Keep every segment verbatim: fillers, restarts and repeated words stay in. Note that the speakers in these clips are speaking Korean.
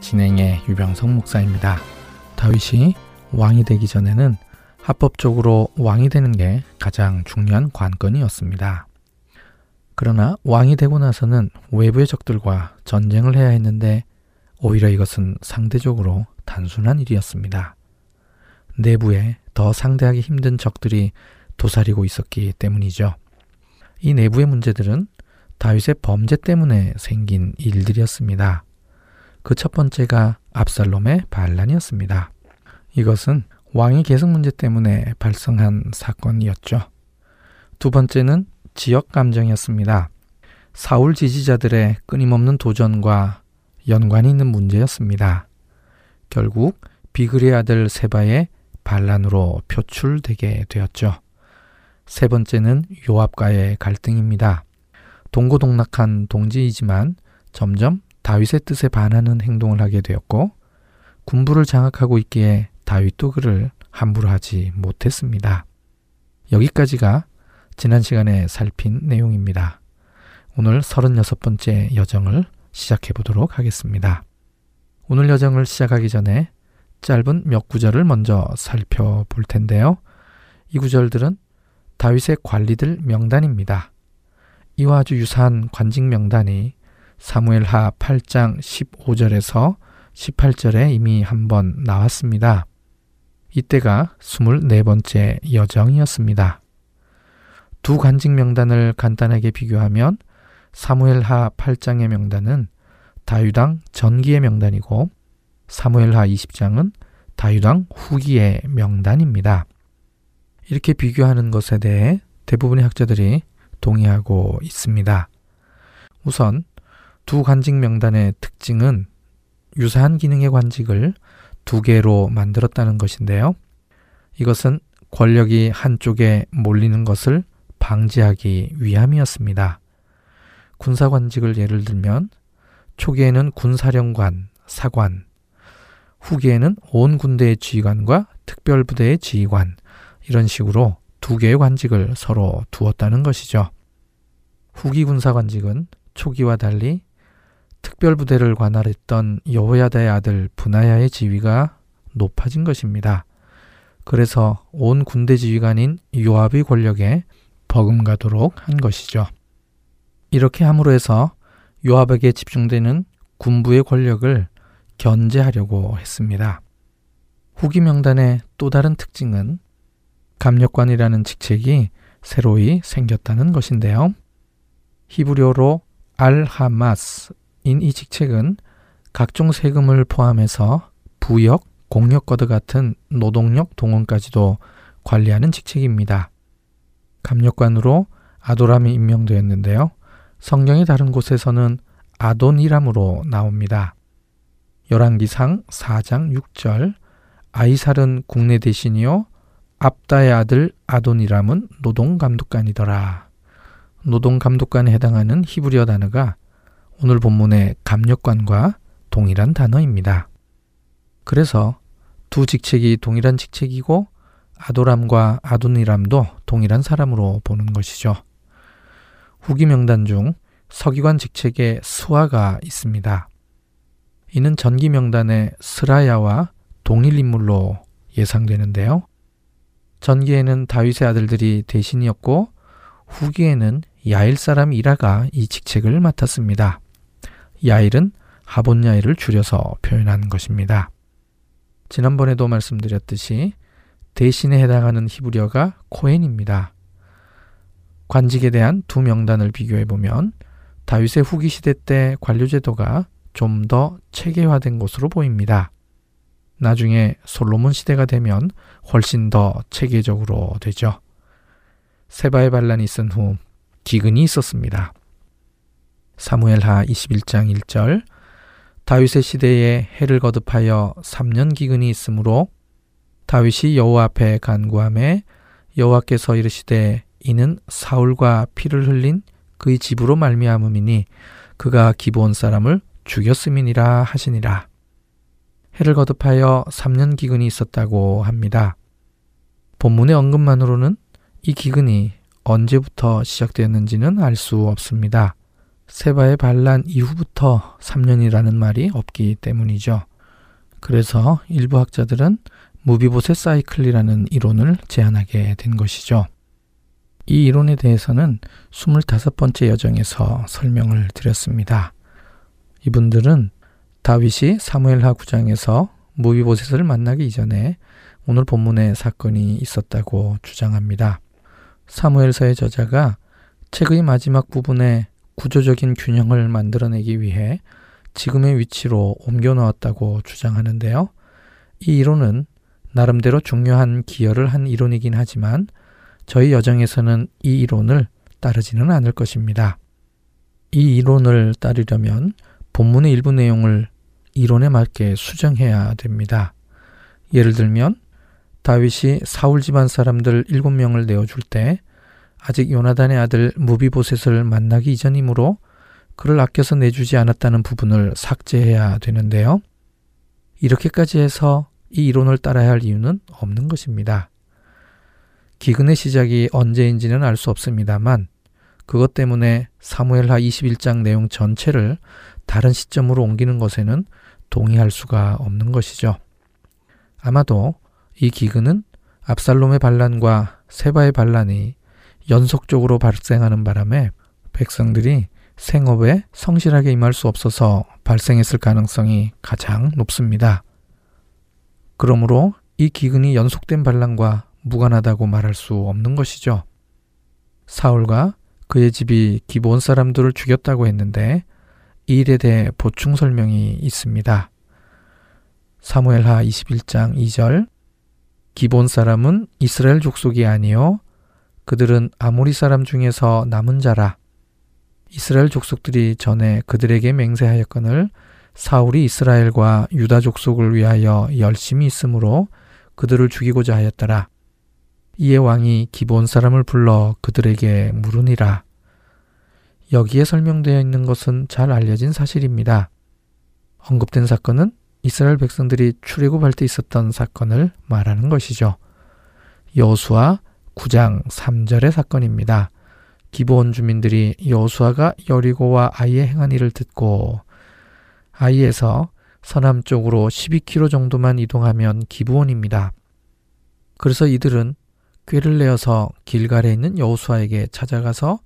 진행의 유병성 목사입니다. 다윗이 왕이 되기 전에는 합법적으로 왕이 되는 게 가장 중요한 관건이었습니다. 그러나 왕이 되고 나서는 외부의 적들과 전쟁을 해야 했는데 오히려 이것은 상대적으로 단순한 일이었습니다. 내부에 더 상대하기 힘든 적들이 도사리고 있었기 때문이죠. 이 내부의 문제들은 다윗의 범죄 때문에 생긴 일들이었습니다. 그 첫 번째가 압살롬의 반란이었습니다. 이것은 왕위 계승 문제 때문에 발생한 사건이었죠. 두 번째는 지역 감정이었습니다. 사울 지지자들의 끊임없는 도전과 연관이 있는 문제였습니다. 결국 비그리의 아들 세바의 반란으로 표출되게 되었죠. 세 번째는 요압과의 갈등입니다. 동고동락한 동지이지만 점점 다윗의 뜻에 반하는 행동을 하게 되었고 군부를 장악하고 있기에 다윗도 그를 함부로 하지 못했습니다. 여기까지가 지난 시간에 살핀 내용입니다. 오늘 서른여섯 번째 여정을 시작해 보도록 하겠습니다. 오늘 여정을 시작하기 전에 짧은 몇 구절을 먼저 살펴볼 텐데요. 이 구절들은 다윗의 관리들 명단입니다. 이와 아주 유사한 관직 명단이 사무엘하 팔 장 십오 절에서 십팔 절에 이미 한번 나왔습니다. 이때가 스물네 번째 여정이었습니다. 두 관직 명단을 간단하게 비교하면 사무엘하 팔 장의 명단은 다윗왕 전기의 명단이고 사무엘하 이십 장은 다윗왕 후기의 명단입니다. 이렇게 비교하는 것에 대해 대부분의 학자들이 동의하고 있습니다. 우선 두 관직 명단의 특징은 유사한 기능의 관직을 두 개로 만들었다는 것인데요. 이것은 권력이 한쪽에 몰리는 것을 방지하기 위함이었습니다. 군사 관직을 예를 들면 초기에는 군사령관, 사관, 후기에는 온 군대의 지휘관과 특별부대의 지휘관, 이런 식으로 두 개의 관직을 서로 두었다는 것이죠. 후기 군사 관직은 초기와 달리 특별부대를 관할했던 여호야다의 아들 브나야의 지위가 높아진 것입니다. 그래서 온 군대 지휘관인 요압의 권력에 버금가도록 한 것이죠. 이렇게 함으로 해서 요압에게 집중되는 군부의 권력을 견제하려고 했습니다. 후기 명단의 또 다른 특징은 감력관이라는 직책이 새로이 생겼다는 것인데요. 히브리어로 알하마스인 이 직책은 각종 세금을 포함해서 부역, 공역과도 같은 노동력 동원까지도 관리하는 직책입니다. 감력관으로 아도람이 임명되었는데요. 성경의 다른 곳에서는 아돈이람으로 나옵니다. 열왕기상 사 장 육 절, 아이살은 국내 대신이요 압다의 아들 아돈이람은 노동감독관이더라. 노동감독관에 해당하는 히브리어 단어가 오늘 본문의 감력관과 동일한 단어입니다. 그래서 두 직책이 동일한 직책이고 아도람과 아돈이람도 동일한 사람으로 보는 것이죠. 후기 명단 중 서기관 직책에 스와가 있습니다. 이는 전기 명단의 스라야와 동일 인물로 예상되는데요. 전기에는 다윗의 아들들이 대신이었고 후기에는 야일 사람 이라가 이 직책을 맡았습니다. 야일은 하본 야일을 줄여서 표현한 것입니다. 지난번에도 말씀드렸듯이 대신에 해당하는 히브리어가 코헨입니다. 관직에 대한 두 명단을 비교해보면 다윗의 후기 시대 때 관료제도가 좀 더 체계화된 것으로 보입니다. 나중에 솔로몬 시대가 되면 훨씬 더 체계적으로 되죠. 세바의 반란이 있은 후 기근이 있었습니다. 사무엘하 이십일 장 일 절, 다윗의 시대에 해를 거듭하여 삼 년 기근이 있으므로 다윗이 여호와 앞에 간구하매 여호와께서 이르시되 이는 사울과 피를 흘린 그의 집으로 말미암음이니 그가 기브온 사람을 죽였음이니라 하시니라. 해를 거듭하여 삼 년 기근이 있었다고 합니다. 본문의 언급만으로는 이 기근이 언제부터 시작되었는지는 알 수 없습니다. 세바의 반란 이후부터 삼 년이라는 말이 없기 때문이죠. 그래서 일부 학자들은 무비보세 사이클이라는 이론을 제안하게 된 것이죠. 이 이론에 대해서는 이십오 번째 여정에서 설명을 드렸습니다. 이분들은 다윗이 사무엘하 구 장에서 무비보셋을 만나기 이전에 오늘 본문의 사건이 있었다고 주장합니다. 사무엘서의 저자가 책의 마지막 부분에 구조적인 균형을 만들어내기 위해 지금의 위치로 옮겨 놓았다고 주장하는데요. 이 이론은 나름대로 중요한 기여를 한 이론이긴 하지만 저희 여정에서는 이 이론을 따르지는 않을 것입니다. 이 이론을 따르려면 본문의 일부 내용을 이론에 맞게 수정해야 됩니다. 예를 들면 다윗이 사울 집안 사람들 일곱 명을 내어줄 때 아직 요나단의 아들 무비보셋을 만나기 이전이므로 그를 아껴서 내주지 않았다는 부분을 삭제해야 되는데요. 이렇게까지 해서 이 이론을 따라야 할 이유는 없는 것입니다. 기근의 시작이 언제인지는 알 수 없습니다만 그것 때문에 사무엘하 이십일 장 내용 전체를 다른 시점으로 옮기는 것에는 동의할 수가 없는 것이죠. 아마도 이 기근은 압살롬의 반란과 세바의 반란이 연속적으로 발생하는 바람에 백성들이 생업에 성실하게 임할 수 없어서 발생했을 가능성이 가장 높습니다. 그러므로 이 기근이 연속된 반란과 무관하다고 말할 수 없는 것이죠. 사울과 그의 집이 기브온 사람들을 죽였다고 했는데 이 일에 대해 보충 설명이 있습니다. 사무엘하 이십일 장 이 절, 기브온 사람은 이스라엘 족속이 아니요 그들은 아모리 사람 중에서 남은 자라. 이스라엘 족속들이 전에 그들에게 맹세하였거늘 사울이 이스라엘과 유다 족속을 위하여 열심히 있으므로 그들을 죽이고자 하였더라. 이에 왕이 기브온 사람을 불러 그들에게 물으니라. 여기에 설명되어 있는 것은 잘 알려진 사실입니다. 언급된 사건은 이스라엘 백성들이 출애굽할 때 있었던 사건을 말하는 것이죠. 여호수아 구 장 삼 절의 사건입니다. 기브온 주민들이 여호수아가 여리고와 아이에 행한 일을 듣고 아이에서 서남쪽으로 십이 킬로미터 정도만 이동하면 기브온입니다. 그래서 이들은 꾀를 내어서 길갈에 있는 여호수아에게 찾아가서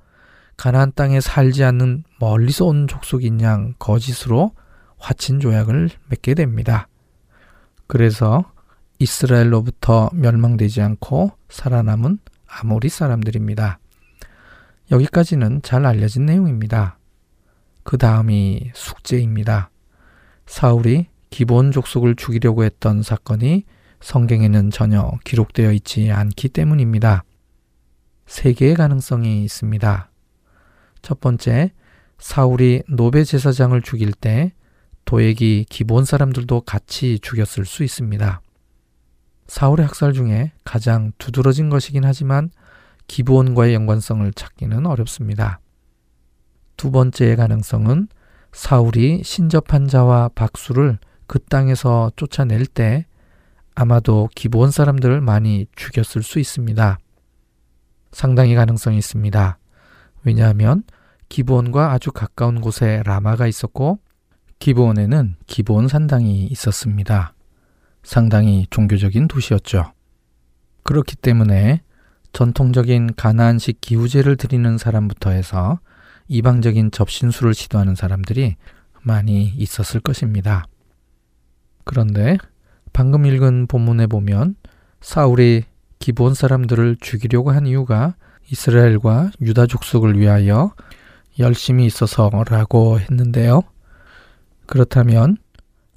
가나안 땅에 살지 않는 멀리서 온 족속인 양 거짓으로 화친 조약을 맺게 됩니다. 그래서 이스라엘로부터 멸망되지 않고 살아남은 아모리 사람들입니다. 여기까지는 잘 알려진 내용입니다. 그 다음이 숙제입니다. 사울이 기브온 족속을 죽이려고 했던 사건이 성경에는 전혀 기록되어 있지 않기 때문입니다. 세 개의 가능성이 있습니다. 첫 번째, 사울이 노베 제사장을 죽일 때 도액이 기브온 사람들도 같이 죽였을 수 있습니다. 사울의 학살 중에 가장 두드러진 것이긴 하지만 기브온과의 연관성을 찾기는 어렵습니다. 두 번째의 가능성은 사울이 신접한 자와 박수를 그 땅에서 쫓아낼 때 아마도 기브온 사람들을 많이 죽였을 수 있습니다. 상당히 가능성이 있습니다. 왜냐하면 기브온과 아주 가까운 곳에 라마가 있었고 기브온에는 기브온 산당이 있었습니다. 상당히 종교적인 도시였죠. 그렇기 때문에 전통적인 가나안식 기우제를 드리는 사람부터 해서 이방적인 접신술을 시도하는 사람들이 많이 있었을 것입니다. 그런데 방금 읽은 본문에 보면 사울이 기브온 사람들을 죽이려고 한 이유가 이스라엘과 유다 족속을 위하여 열심히 있어서라고 했는데요. 그렇다면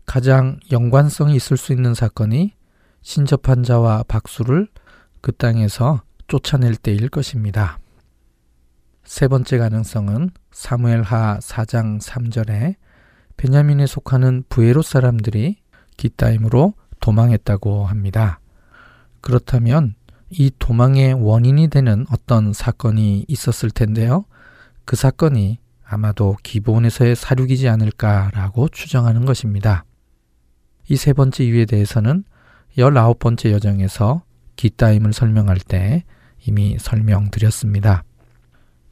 가장 연관성이 있을 수 있는 사건이 신접한 자와 박수를 그 땅에서 쫓아낼 때일 것입니다. 세 번째 가능성은 사무엘하 사 장 삼 절에 베냐민에 속하는 부에롯 사람들이 기타임으로 도망했다고 합니다. 그렇다면 이 도망의 원인이 되는 어떤 사건이 있었을 텐데요. 그 사건이 아마도 기브온에서의 사륙이지 않을까라고 추정하는 것입니다. 이 세 번째 이유에 대해서는 열아홉 번째 여정에서 기타임을 설명할 때 이미 설명드렸습니다.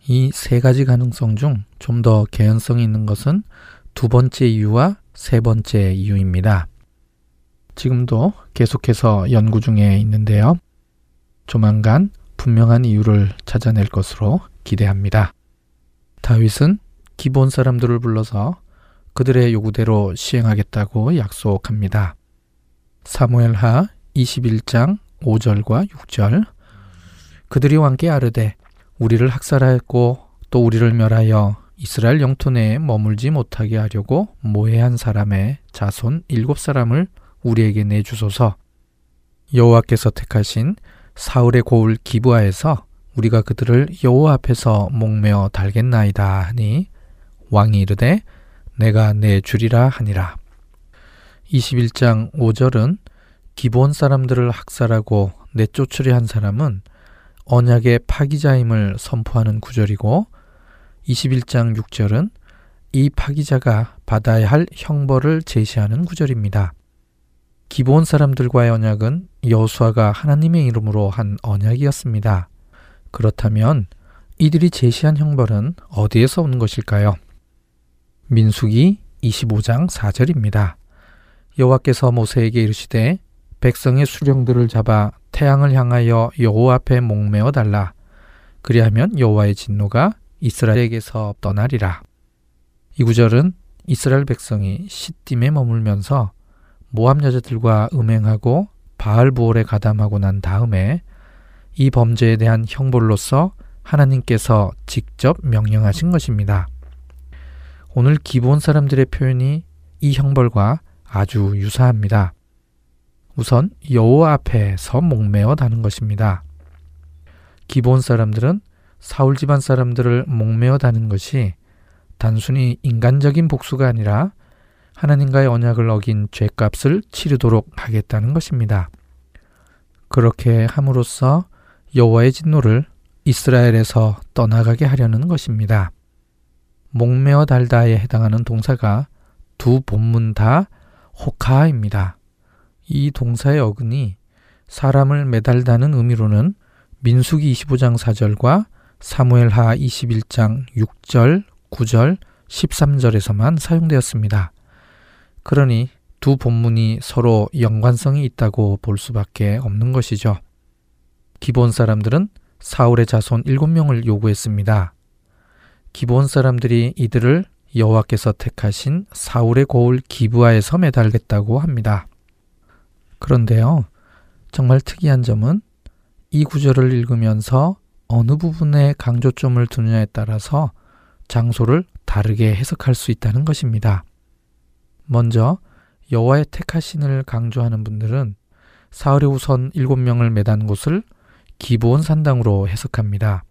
이 세 가지 가능성 중 좀 더 개연성이 있는 것은 두 번째 이유와 세 번째 이유입니다. 지금도 계속해서 연구 중에 있는데요. 조만간 분명한 이유를 찾아낼 것으로 기대합니다. 다윗은 기브온 사람들을 불러서 그들의 요구대로 시행하겠다고 약속합니다. 사무엘하 이십일 장 오 절과 육 절 그들이 왕께 아르되 우리를 학살하였고 또 우리를 멸하여 이스라엘 영토 내에 머물지 못하게 하려고 모해한 사람의 자손 일곱 사람을 우리에게 내주소서. 여호와께서 택하신 사울의 고을 기브아에서 우리가 그들을 여호와 앞에서 목매어 달겠나이다 하니 왕이 이르되 내가 내주리라 하니라. 이십일 장 오 절은 기브온 사람들을 학살하고 내쫓으려 한 사람은 언약의 파기자임을 선포하는 구절이고 이십일 장 육 절은 이 파기자가 받아야 할 형벌을 제시하는 구절입니다. 기브온 사람들과의 언약은 여호수아가 하나님의 이름으로 한 언약이었습니다. 그렇다면 이들이 제시한 형벌은 어디에서 온 것일까요? 민수기 이십오 장 사 절입니다. 여호와께서 모세에게 이르시되 백성의 수령들을 잡아 태양을 향하여 여호와 앞에 목매어 달라. 그리하면 여호와의 진노가 이스라엘에게서 떠나리라. 이 구절은 이스라엘 백성이 시딤에 머물면서 모압 여자들과 음행하고 바알부올에 가담하고 난 다음에 이 범죄에 대한 형벌로서 하나님께서 직접 명령하신 것입니다. 오늘 기브온 사람들의 표현이 이 형벌과 아주 유사합니다. 우선 여호와 앞에서 목매어 다는 것입니다. 기브온 사람들은 사울 집안 사람들을 목매어 다는 것이 단순히 인간적인 복수가 아니라 하나님과의 언약을 어긴 죄값을 치르도록 하겠다는 것입니다. 그렇게 함으로써 여호와의 진노를 이스라엘에서 떠나가게 하려는 것입니다. 목매어 달다에 해당하는 동사가 두 본문 다 호카입니다. 이 동사의 어근이 사람을 매달다는 의미로는 민수기 이십오 장 사 절과 사무엘하 이십일 장 육 절, 구 절, 십삼 절에서만 사용되었습니다. 그러니 두 본문이 서로 연관성이 있다고 볼 수밖에 없는 것이죠. 기브온 사람들은 사울의 자손 일곱 명을 요구했습니다. 기브온 사람들이 이들을 여호와께서 택하신 사울의 고을 기브아에서 매달겠다고 합니다. 그런데요, 정말 특이한 점은 이 구절을 읽으면서 어느 부분에 강조점을 두느냐에 따라서 장소를 다르게 해석할 수 있다는 것입니다. 먼저 여호와의 택하신을 강조하는 분들은 사울의 후손 일곱 명을 매단 곳을 기브온 산당으로 해석합니다.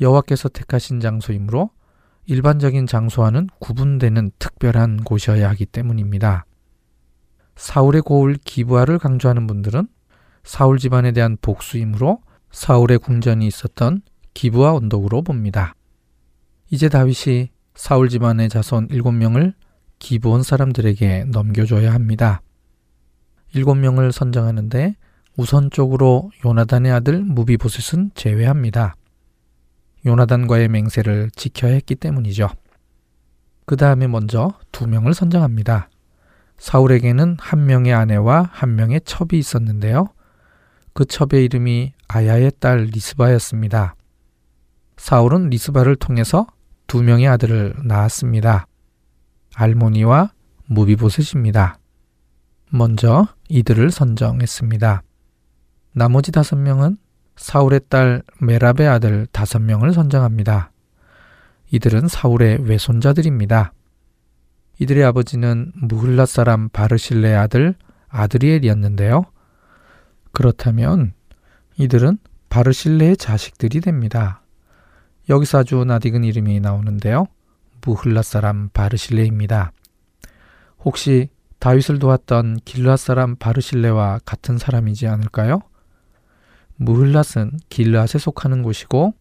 여호와께서 택하신 장소이므로 일반적인 장소와는 구분되는 특별한 곳이어야 하기 때문입니다. 사울의 고을 기브아를 강조하는 분들은 사울 집안에 대한 복수이므로 사울의 궁전이 있었던 기브아 언덕으로 봅니다. 이제 다윗이 사울 집안의 자손 일곱 명을 기브온 사람들에게 넘겨줘야 합니다. 일곱 명을 선정하는데 우선적으로 요나단의 아들 무비보셋은 제외합니다. 요나단과의 맹세를 지켜야 했기 때문이죠. 그 다음에 먼저 두 명을 선정합니다. 사울에게는 한 명의 아내와 한 명의 첩이 있었는데요. 그 첩의 이름이 아야의 딸 리스바였습니다. 사울은 리스바를 통해서 두 명의 아들을 낳았습니다. 알모니와 무비보셋입니다. 먼저 이들을 선정했습니다. 나머지 다섯 명은 사울의 딸 메랍의 아들 다섯 명을 선정합니다. 이들은 사울의 외손자들입니다. 이들의 아버지는 무흘라 사람 바르실레의 아들 아드리엘이었는데요. 그렇다면 이들은 바르실레의 자식들이 됩니다. 여기서 아주 낯익은 이름이 나오는데요. 무흘라 사람 바르실레입니다. 혹시 다윗을 도왔던 길앗 사람 바르실레와 같은 사람이지 않을까요? 무흘랏은 길앗에 속하는 곳이고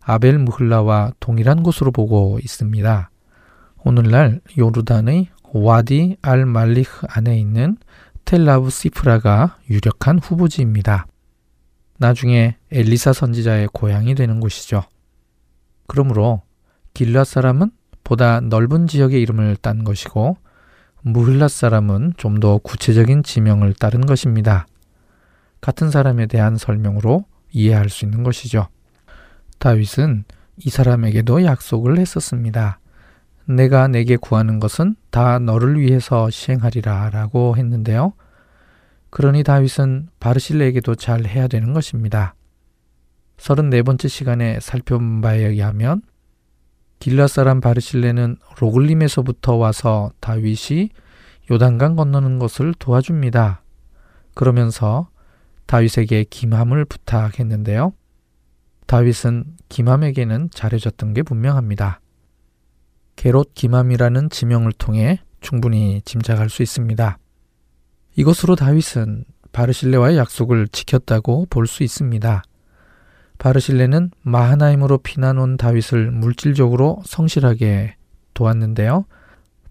아벨 무흘라와 동일한 곳으로 보고 있습니다. 오늘날 요르단의 와디 알 말리흐 안에 있는 텔라브 시프라가 유력한 후보지입니다. 나중에 엘리사 선지자의 고향이 되는 곳이죠. 그러므로 길앗 사람은 보다 넓은 지역의 이름을 딴 것이고 무흘라 사람은 좀 더 구체적인 지명을 따른 것입니다. 같은 사람에 대한 설명으로 이해할 수 있는 것이죠. 다윗은 이 사람에게도 약속을 했었습니다. 내가 내게 구하는 것은 다 너를 위해서 시행하리라 라고 했는데요. 그러니 다윗은 바르실레에게도 잘 해야 되는 것입니다. 서른네 번째 시간에 살펴본 바에 의하면 길앗 사람 바르실레는 로글림에서부터 와서 다윗이 요단강 건너는 것을 도와줍니다. 그러면서 다윗에게 김함을 부탁했는데요. 다윗은 김함에게는 잘해줬던 게 분명합니다. 개롯 김함이라는 지명을 통해 충분히 짐작할 수 있습니다. 이것으로 다윗은 바르실레와의 약속을 지켰다고 볼 수 있습니다. 바르실레는 마하나임으로 피난 온 다윗을 물질적으로 성실하게 도왔는데요.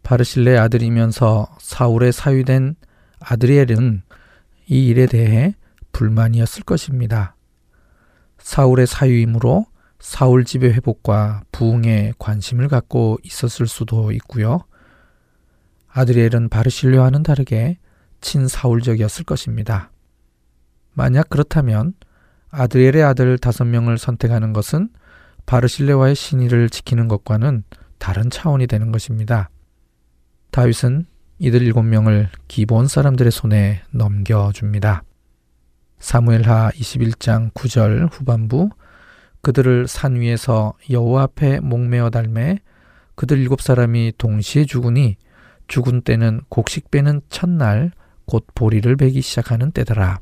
바르실레의 아들이면서 사울의 사위된 아드리엘은 이 일에 대해 불만이었을 것입니다. 사울의 사위이므로 사울 집의 회복과 부흥에 관심을 갖고 있었을 수도 있고요. 아드리엘은 바르실레와는 다르게 친사울적이었을 것입니다. 만약 그렇다면 아드리엘의 아들 다섯 명을 선택하는 것은 바르실레와의 신의를 지키는 것과는 다른 차원이 되는 것입니다. 다윗은 이들 일곱 명을 기브온 사람들의 손에 넘겨줍니다. 사무엘하 이십일 장 구 절 후반부 그들을 산 위에서 여호와 앞에 목매어 달매 그들 일곱 사람이 동시에 죽으니 죽은 때는 곡식 베는 첫날 곧 보리를 베기 시작하는 때더라.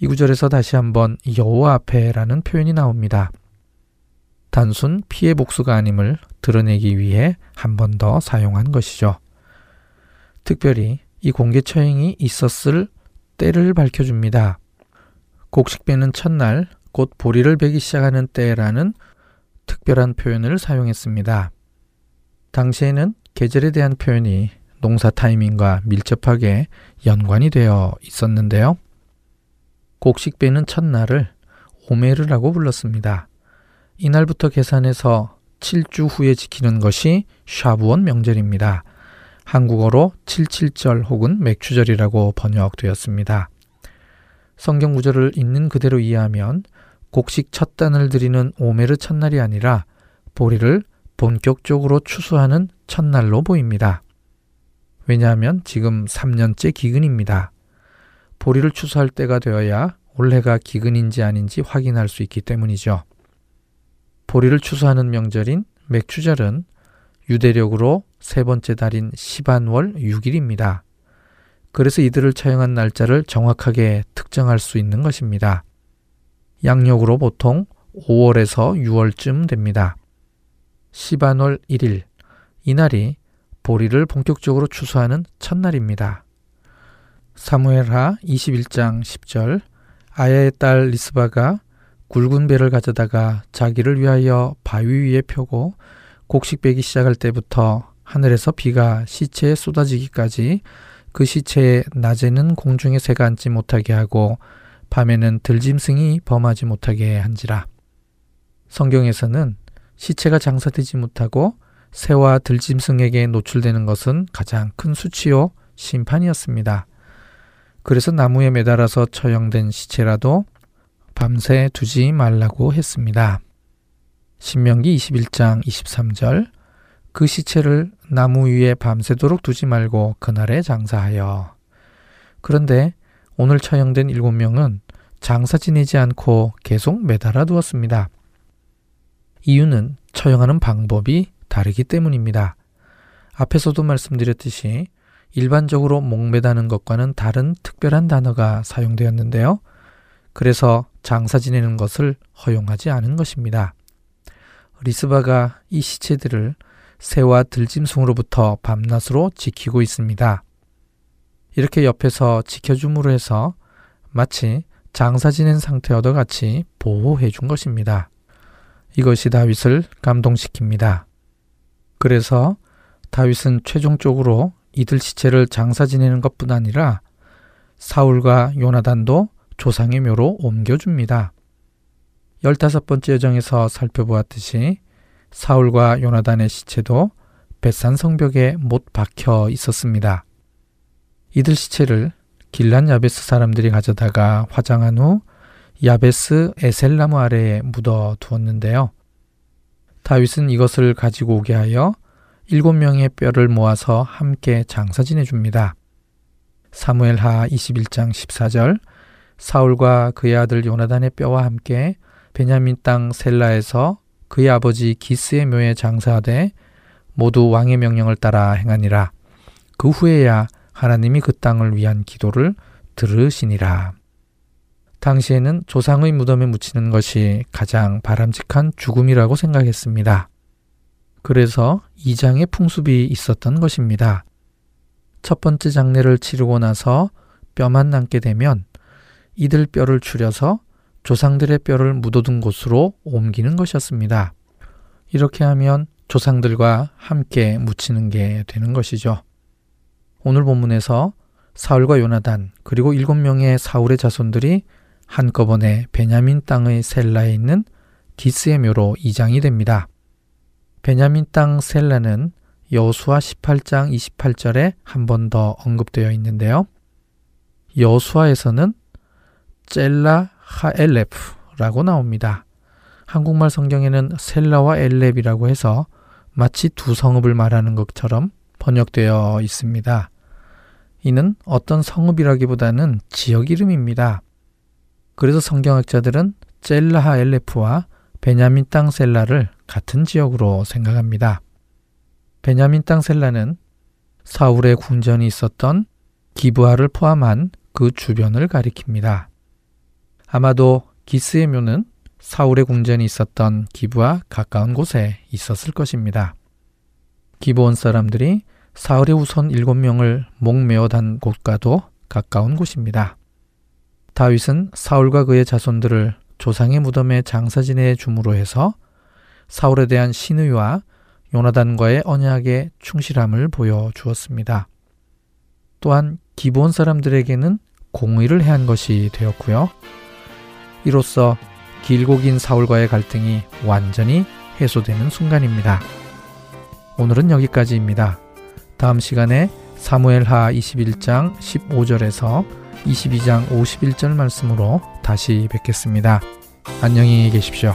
이 구절에서 다시 한번 여호와 앞에라는 표현이 나옵니다. 단순 피해 복수가 아님을 드러내기 위해 한 번 더 사용한 것이죠. 특별히 이 공개 처형이 있었을 때를 밝혀줍니다. 곡식 베는 첫날 곧 보리를 베기 시작하는 때라는 특별한 표현을 사용했습니다. 당시에는 계절에 대한 표현이 농사 타이밍과 밀접하게 연관이 되어 있었는데요. 곡식 베는 첫날을 오메르라고 불렀습니다. 이날부터 계산해서 칠 주 후에 지키는 것이 샤부온 명절입니다. 한국어로 칠칠절 혹은 맥추절이라고 번역되었습니다. 성경 구절을 있는 그대로 이해하면 곡식 첫 단을 드리는 오메르 첫날이 아니라 보리를 본격적으로 추수하는 첫날로 보입니다. 왜냐하면 지금 삼 년째 기근입니다. 보리를 추수할 때가 되어야 올해가 기근인지 아닌지 확인할 수 있기 때문이죠. 보리를 추수하는 명절인 맥추절은 유대력으로 세 번째 달인 시반월 육 일입니다. 그래서 이들을 처형한 날짜를 정확하게 특정할 수 있는 것입니다. 양력으로 보통 오월에서 유월쯤 됩니다. 시반월 일 일, 이날이 보리를 본격적으로 추수하는 첫날입니다. 사무엘하 이십일 장 십 절 아야의 딸 리스바가 굵은 배를 가져다가 자기를 위하여 바위 위에 펴고 곡식 베기 시작할 때부터 하늘에서 비가 시체에 쏟아지기까지 그 시체에 낮에는 공중에 새가 앉지 못하게 하고 밤에는 들짐승이 범하지 못하게 한지라. 성경에서는 시체가 장사되지 못하고 새와 들짐승에게 노출되는 것은 가장 큰 수치요 심판이었습니다. 그래서 나무에 매달아서 처형된 시체라도 밤새 두지 말라고 했습니다. 신명기 이십일 장 이십삼 절 그 시체를 나무 위에 밤새도록 두지 말고 그날에 장사하여 그런데 오늘 처형된 일곱 명은 장사 지내지 않고 계속 매달아 두었습니다. 이유는 처형하는 방법이 다르기 때문입니다. 앞에서도 말씀드렸듯이 일반적으로 목매다는 것과는 다른 특별한 단어가 사용되었는데요. 그래서 장사 지내는 것을 허용하지 않은 것입니다. 리스바가 이 시체들을 새와 들짐승으로부터 밤낮으로 지키고 있습니다. 이렇게 옆에서 지켜줌으로 해서 마치 장사 지낸 상태와도 같이 보호해 준 것입니다. 이것이 다윗을 감동시킵니다. 그래서 다윗은 최종적으로 이들 시체를 장사 지내는 것뿐 아니라 사울과 요나단도 조상의 묘로 옮겨줍니다. 열다섯 번째 여정에서 살펴보았듯이 사울과 요나단의 시체도 벳산 성벽에 못 박혀 있었습니다. 이들 시체를 길란 야베스 사람들이 가져다가 화장한 후 야베스 에셀나무 아래에 묻어 두었는데요. 다윗은 이것을 가지고 오게 하여 일곱 명의 뼈를 모아서 함께 장사 지내줍니다. 사무엘하 이십일 장 십사 절, 사울과 그의 아들 요나단의 뼈와 함께 베냐민 땅 셀라에서 그의 아버지 기스의 묘에 장사하되 모두 왕의 명령을 따라 행하니라. 그 후에야 하나님이 그 땅을 위한 기도를 들으시니라. 당시에는 조상의 무덤에 묻히는 것이 가장 바람직한 죽음이라고 생각했습니다. 그래서 이 장의 풍습이 있었던 것입니다. 첫 번째 장례를 치르고 나서 뼈만 남게 되면 이들 뼈를 추려서 조상들의 뼈를 묻어둔 곳으로 옮기는 것이었습니다. 이렇게 하면 조상들과 함께 묻히는 게 되는 것이죠. 오늘 본문에서 사울과 요나단 그리고 일곱 명의 사울의 자손들이 한꺼번에 베냐민 땅의 셀라에 있는 기스의 묘로 이장이 됩니다. 베냐민 땅 셀라는 여호수아 십팔 장 이십팔 절에 한 번 더 언급되어 있는데요. 여호수아에서는 셀라 하엘렙라고 나옵니다. 한국말 성경에는 셀라와 엘렙이라고 해서 마치 두 성읍을 말하는 것처럼 번역되어 있습니다. 이는 어떤 성읍이라기보다는 지역 이름입니다. 그래서 성경학자들은 셀라 하엘렙와 베냐민 땅 셀라를 같은 지역으로 생각합니다. 베냐민 땅 셀라는 사울의 궁전이 있었던 기브아를 포함한 그 주변을 가리킵니다. 아마도 기스의 묘는 사울의 궁전이 있었던 기브아 가까운 곳에 있었을 것입니다. 기브온 사람들이 사울의 후손 일곱 명을 목매어 단 곳과도 가까운 곳입니다. 다윗은 사울과 그의 자손들을 조상의 무덤에 장사 지내 줌으로 해서 사울에 대한 신의와 요나단과의 언약의 충실함을 보여주었습니다. 또한 기브온 사람들에게는 공의를 해한 것이 되었고요. 이로써 길고 긴 사울과의 갈등이 완전히 해소되는 순간입니다. 오늘은 여기까지입니다. 다음 시간에 사무엘하 이십일 장 십오 절에서 이십이 장 오십일 절 말씀으로 다시 뵙겠습니다. 안녕히 계십시오.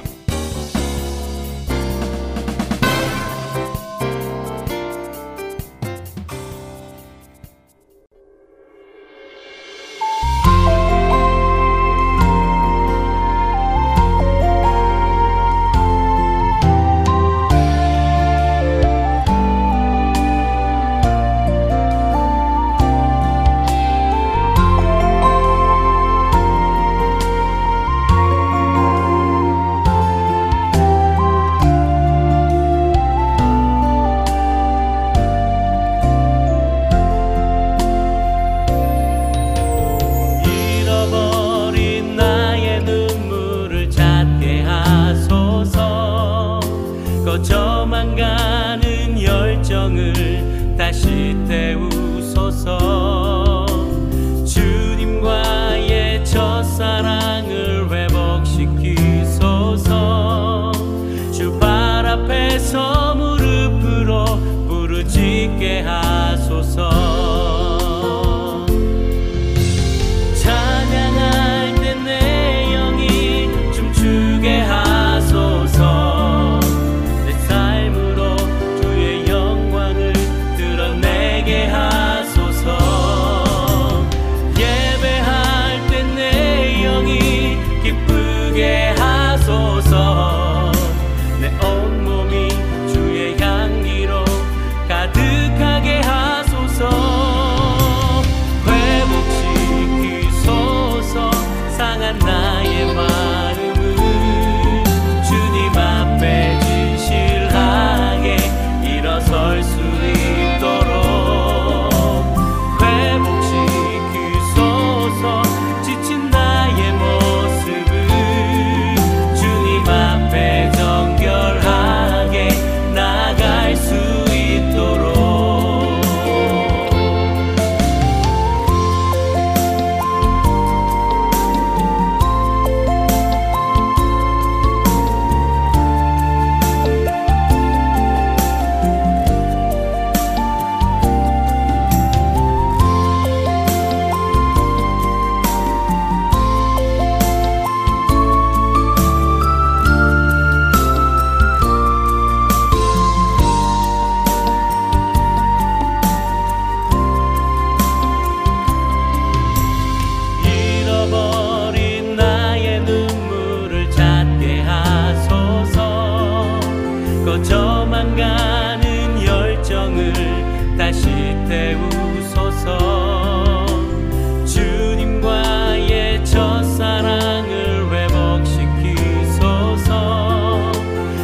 또 저만가는 열정을 다시 태우소서. 주님과의 첫사랑을 회복시키소서.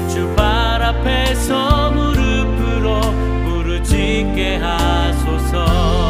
주 발 앞에서 무릎으로 부르짖게 하소서.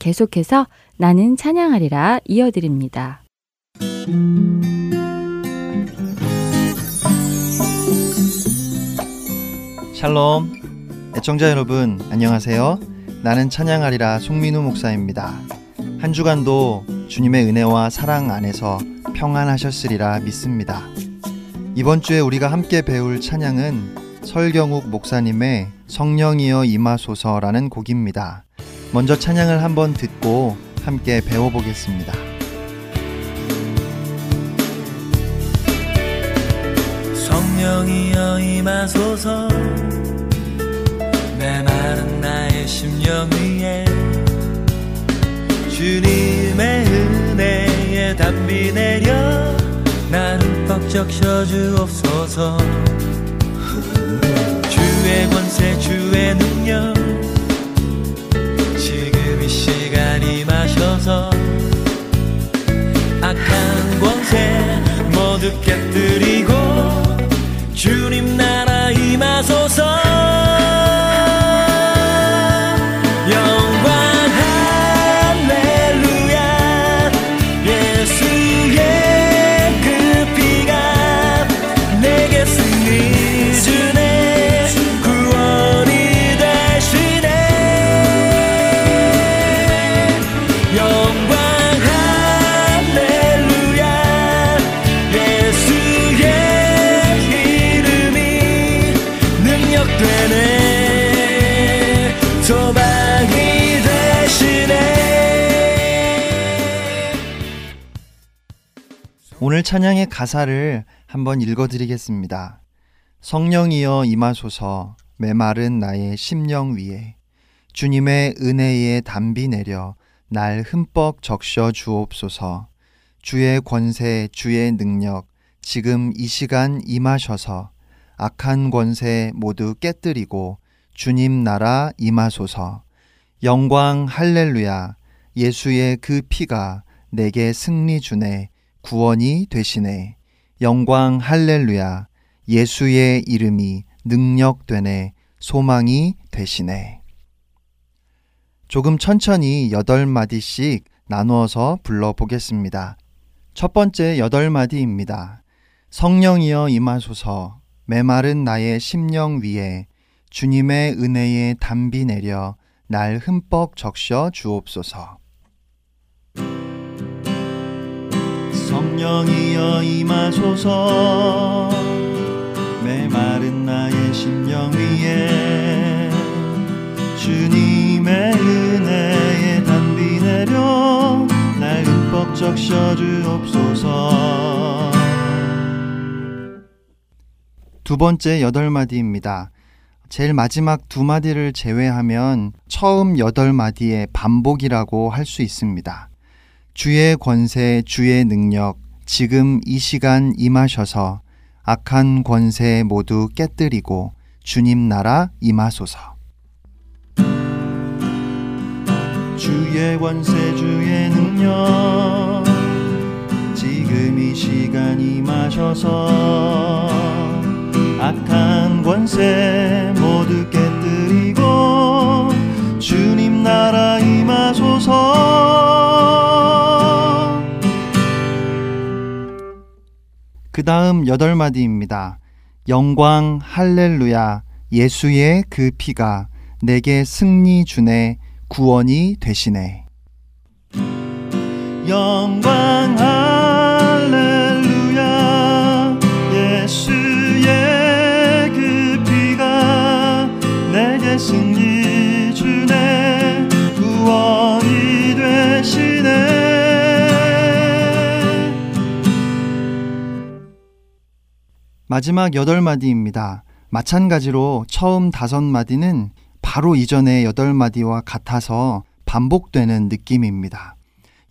계속해서 나는 찬양하리라 이어드립니다. 샬롬 애청자 여러분 안녕하세요. 나는 찬양하리라 송민우 목사입니다. 한 주간도 주님의 은혜와 사랑 안에서 평안하셨으리라 믿습니다. 이번 주에 우리가 함께 배울 찬양은 설경욱 목사님의 성령이여 임하소서라는 곡입니다. 먼저 찬양을 한번 듣고 함께 배워보겠습니다. 성령이여 임하소서. 메마른 나의 심령 위에 주님의 은혜에 담비 내려 나를 벅적 셔주옵소서. 주의 권세 주의 능력 이 시간이 마셔서 악한 권세 모두 깨뜨리고 주님 나라 임하소서. 영광 할렐루야 예수의 그 피가 내게 승리 주네. 오늘 찬양의 가사를 한번 읽어드리겠습니다. 성령이여 임하소서. 메마른 나의 심령 위에 주님의 은혜에 담비 내려 날 흠뻑 적셔 주옵소서. 주의 권세 주의 능력 지금 이 시간 임하셔서 악한 권세 모두 깨뜨리고 주님 나라 임하소서. 영광 할렐루야 예수의 그 피가 내게 승리 주네. 구원이 되시네. 영광 할렐루야 예수의 이름이 능력 되네. 소망이 되시네. 조금 천천히 여덟 마디씩 나누어서 불러보겠습니다. 첫 번째 여덟 마디입니다. 성령이여 임하소서. 메마른 나의 심령 위에 주님의 은혜에 담비 내려 날 흠뻑 적셔 주옵소서. 성령이여 임하소서. 메마른 나의 심령 위에 주님의 은혜에 담비 내려 날 흠뻑 적셔 주옵소서. 두 번째 여덟 마디입니다. 제일 마지막 두 마디를 제외하면 처음 여덟 마디의 반복이라고 할 수 있습니다. 주의 권세, 주의 능력, 지금 이 시간 임하셔서 악한 권세 모두 깨뜨리고 주님 나라 임하소서. 주의 권세, 주의 능력, 지금 이 시간 임하셔서 악한 권세 모두 깨뜨리고 주님 나라 임하소서. 그 다음 여덟 마디입니다. 영광 할렐루야 예수의 그 피가 내게 승리 주네 구원이 되시네. 영광 할렐루야 예수 승리 주네 구원이 되시네. 마지막 여덟 마디입니다. 마찬가지로 처음 다섯 마디는 바로 이전의 여덟 마디와 같아서 반복되는 느낌입니다.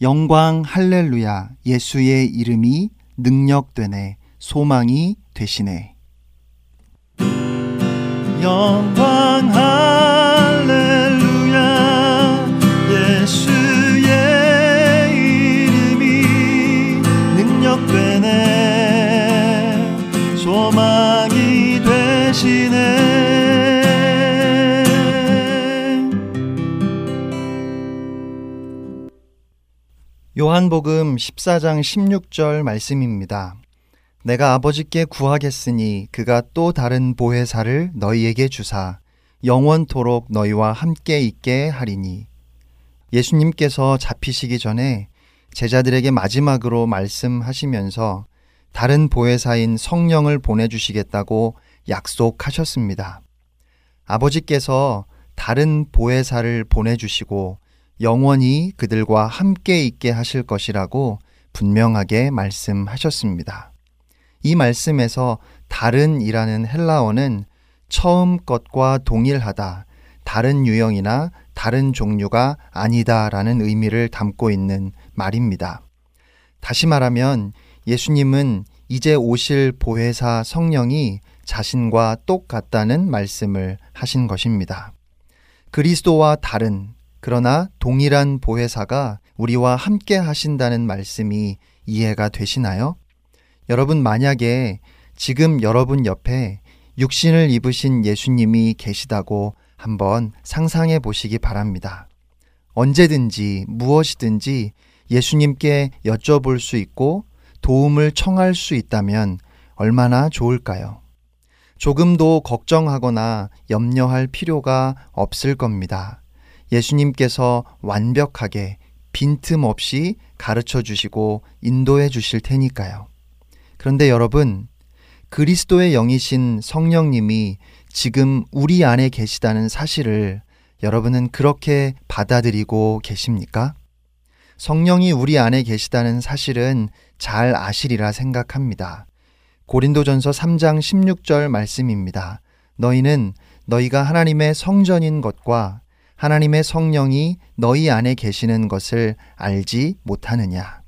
영광 할렐루야 예수의 이름이 능력되네 소망이 되시네. 영광 할렐루야 예수의 이름이 능력되네 소망이 되시네. 요한복음 십사 장 십육 절 말씀입니다. 내가 아버지께 구하겠으니 그가 또 다른 보혜사를 너희에게 주사 영원토록 너희와 함께 있게 하리니. 예수님께서 잡히시기 전에 제자들에게 마지막으로 말씀하시면서 다른 보혜사인 성령을 보내주시겠다고 약속하셨습니다. 아버지께서 다른 보혜사를 보내주시고 영원히 그들과 함께 있게 하실 것이라고 분명하게 말씀하셨습니다. 이 말씀에서 다른이라는 헬라어는 처음 것과 동일하다, 다른 유형이나 다른 종류가 아니다라는 의미를 담고 있는 말입니다. 다시 말하면 예수님은 이제 오실 보혜사 성령이 자신과 똑같다는 말씀을 하신 것입니다. 그리스도와 다른, 그러나 동일한 보혜사가 우리와 함께 하신다는 말씀이 이해가 되시나요? 여러분, 만약에 지금 여러분 옆에 육신을 입으신 예수님이 계시다고 한번 상상해 보시기 바랍니다. 언제든지 무엇이든지 예수님께 여쭤볼 수 있고 도움을 청할 수 있다면 얼마나 좋을까요? 조금도 걱정하거나 염려할 필요가 없을 겁니다. 예수님께서 완벽하게 빈틈없이 가르쳐 주시고 인도해 주실 테니까요. 그런데 여러분, 그리스도의 영이신 성령님이 지금 우리 안에 계시다는 사실을 여러분은 그렇게 받아들이고 계십니까? 성령이 우리 안에 계시다는 사실은 잘 아시리라 생각합니다. 고린도전서 삼 장 십육 절 말씀입니다. 너희는 너희가 하나님의 성전인 것과 하나님의 성령이 너희 안에 계시는 것을 알지 못하느냐.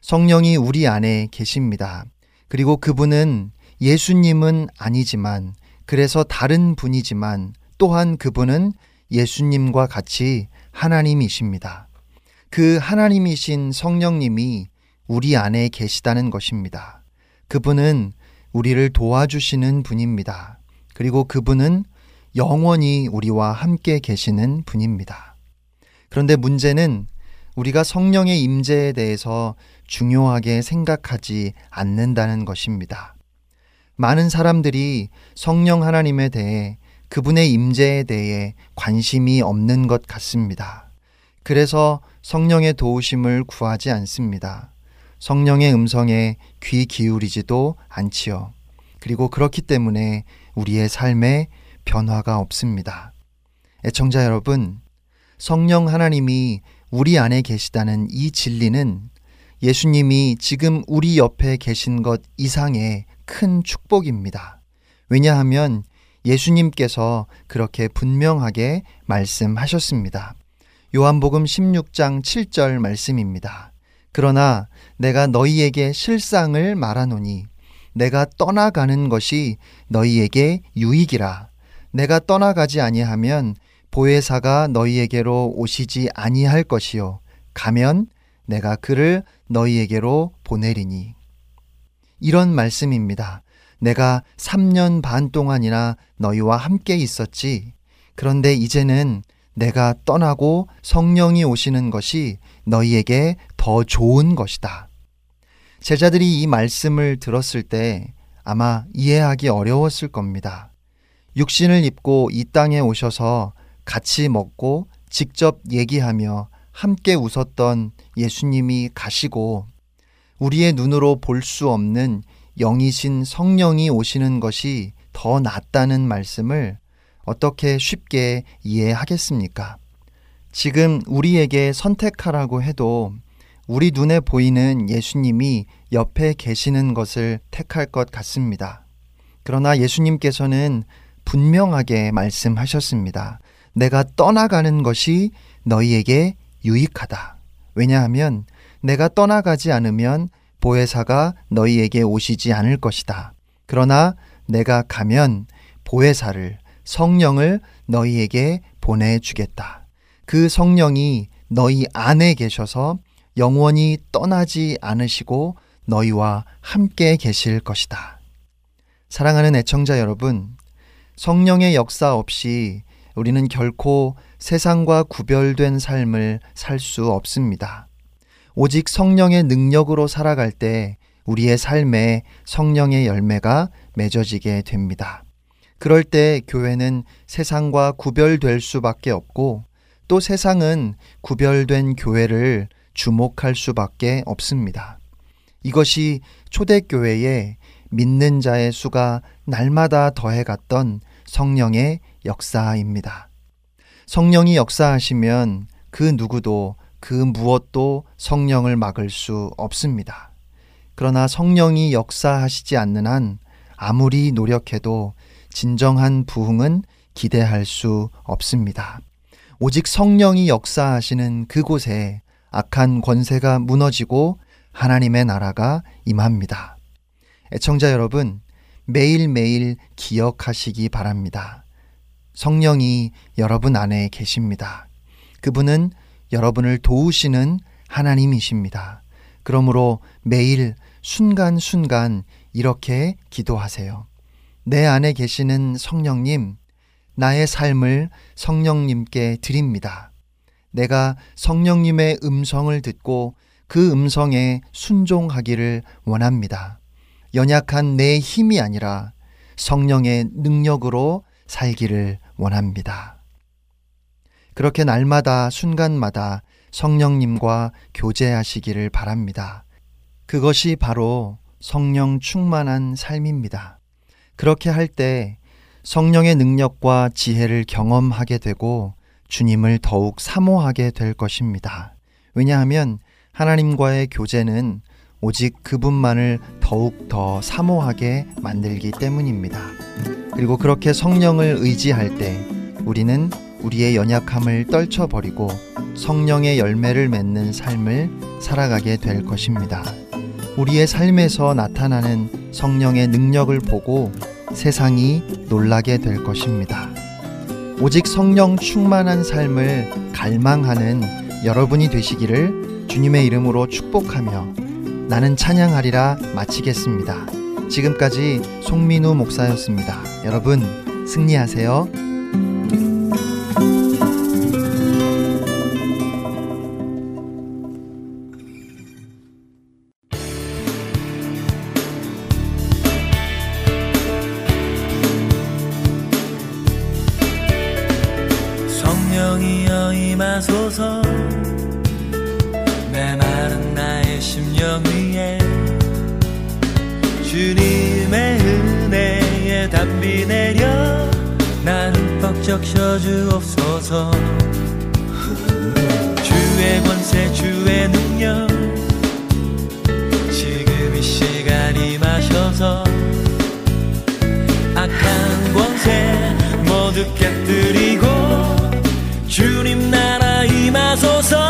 성령이 우리 안에 계십니다. 그리고 그분은 예수님은 아니지만, 그래서 다른 분이지만 또한 그분은 예수님과 같이 하나님이십니다. 그 하나님이신 성령님이 우리 안에 계시다는 것입니다. 그분은 우리를 도와주시는 분입니다. 그리고 그분은 영원히 우리와 함께 계시는 분입니다. 그런데 문제는 우리가 성령의 임재에 대해서 중요하게 생각하지 않는다는 것입니다. 많은 사람들이 성령 하나님에 대해 그분의 임재에 대해 관심이 없는 것 같습니다. 그래서 성령의 도우심을 구하지 않습니다. 성령의 음성에 귀 기울이지도 않지요. 그리고 그렇기 때문에 우리의 삶에 변화가 없습니다. 애청자 여러분, 성령 하나님이 우리 안에 계시다는 이 진리는 예수님이 지금 우리 옆에 계신 것 이상의 큰 축복입니다. 왜냐하면 예수님께서 그렇게 분명하게 말씀하셨습니다. 요한복음 십육 장 칠 절 말씀입니다. 그러나 내가 너희에게 실상을 말하노니 내가 떠나가는 것이 너희에게 유익이라. 내가 떠나가지 아니하면 보혜사가 너희에게로 오시지 아니할 것이요. 가면 내가 그를 너희에게로 보내리니. 이런 말씀입니다. 내가 삼 년 반 동안이나 너희와 함께 있었지. 그런데 이제는 내가 떠나고 성령이 오시는 것이 너희에게 더 좋은 것이다. 제자들이 이 말씀을 들었을 때 아마 이해하기 어려웠을 겁니다. 육신을 입고 이 땅에 오셔서 같이 먹고 직접 얘기하며 함께 웃었던 예수님이 가시고 우리의 눈으로 볼 수 없는 영이신 성령이 오시는 것이 더 낫다는 말씀을 어떻게 쉽게 이해하겠습니까? 지금 우리에게 선택하라고 해도 우리 눈에 보이는 예수님이 옆에 계시는 것을 택할 것 같습니다. 그러나 예수님께서는 분명하게 말씀하셨습니다. 내가 떠나가는 것이 너희에게 유익하다. 왜냐하면 내가 떠나가지 않으면 보혜사가 너희에게 오시지 않을 것이다. 그러나 내가 가면 보혜사를, 성령을 너희에게 보내주겠다. 그 성령이 너희 안에 계셔서 영원히 떠나지 않으시고 너희와 함께 계실 것이다. 사랑하는 애청자 여러분, 성령의 역사 없이 우리는 결코 세상과 구별된 삶을 살 수 없습니다. 오직 성령의 능력으로 살아갈 때 우리의 삶에 성령의 열매가 맺어지게 됩니다. 그럴 때 교회는 세상과 구별될 수밖에 없고 또 세상은 구별된 교회를 주목할 수밖에 없습니다. 이것이 초대교회에 믿는 자의 수가 날마다 더해갔던 성령의 역사입니다. 성령이 역사하시면 그 누구도 그 무엇도 성령을 막을 수 없습니다. 그러나 성령이 역사하시지 않는 한 아무리 노력해도 진정한 부흥은 기대할 수 없습니다. 오직 성령이 역사하시는 그곳에 악한 권세가 무너지고 하나님의 나라가 임합니다. 애청자 여러분, 매일매일 기억하시기 바랍니다. 성령이 여러분 안에 계십니다. 그분은 여러분을 도우시는 하나님이십니다. 그러므로 매일 순간순간 이렇게 기도하세요. 내 안에 계시는 성령님, 나의 삶을 성령님께 드립니다. 내가 성령님의 음성을 듣고 그 음성에 순종하기를 원합니다. 연약한 내 힘이 아니라 성령의 능력으로 살기를 원합니다. 그렇게 날마다 순간마다 성령님과 교제하시기를 바랍니다. 그것이 바로 성령 충만한 삶입니다. 그렇게 할 때 성령의 능력과 지혜를 경험하게 되고 주님을 더욱 사모하게 될 것입니다. 왜냐하면 하나님과의 교제는 오직 그분만을 더욱 더 사모하게 만들기 때문입니다. 그리고 그렇게 성령을 의지할 때 우리는 우리의 연약함을 떨쳐버리고 성령의 열매를 맺는 삶을 살아가게 될 것입니다. 우리의 삶에서 나타나는 성령의 능력을 보고 세상이 놀라게 될 것입니다. 오직 성령 충만한 삶을 갈망하는 여러분이 되시기를 주님의 이름으로 축복하며 나는 찬양하리라 마치겠습니다. 지금까지 송민우 목사였습니다. 여러분, 승리하세요. 성령이여 임하소서. 메마른 나의 심령 위에 주님의 은혜에 담비 내려 나를 벅적 셔주옵소서. 주의 권세 주의 능력 지금 이 시간 임하셔서 악한 권세 모두 깨뜨리고 주님 나라 임하소서.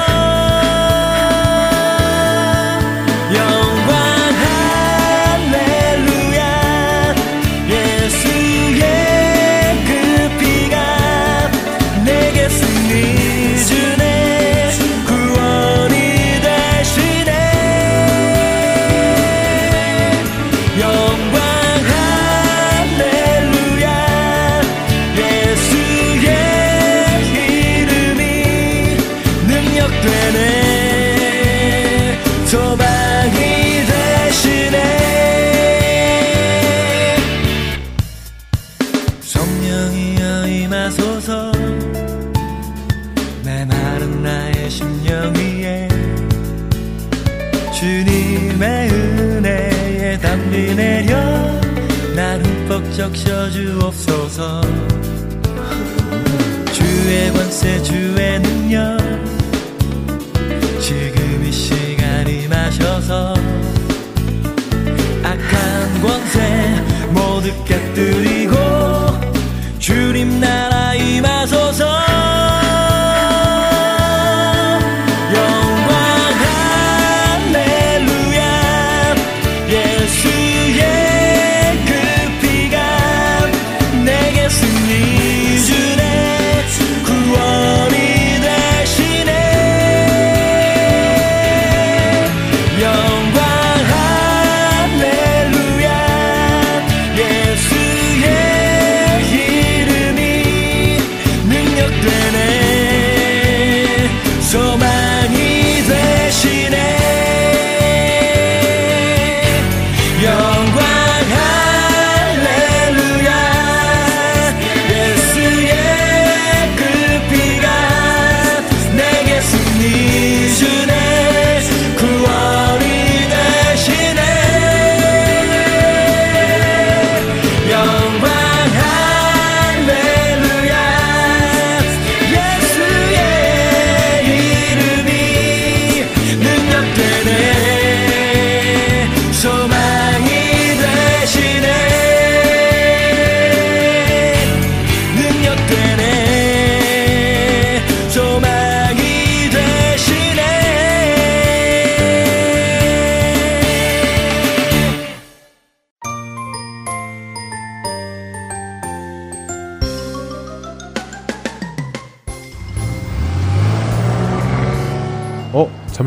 적셔주옵소서. 주의 권세 주의 능력 지금 이 시간 임하셔서 악한 권세 모두 깨뜨리고 주님 나라 임하소서.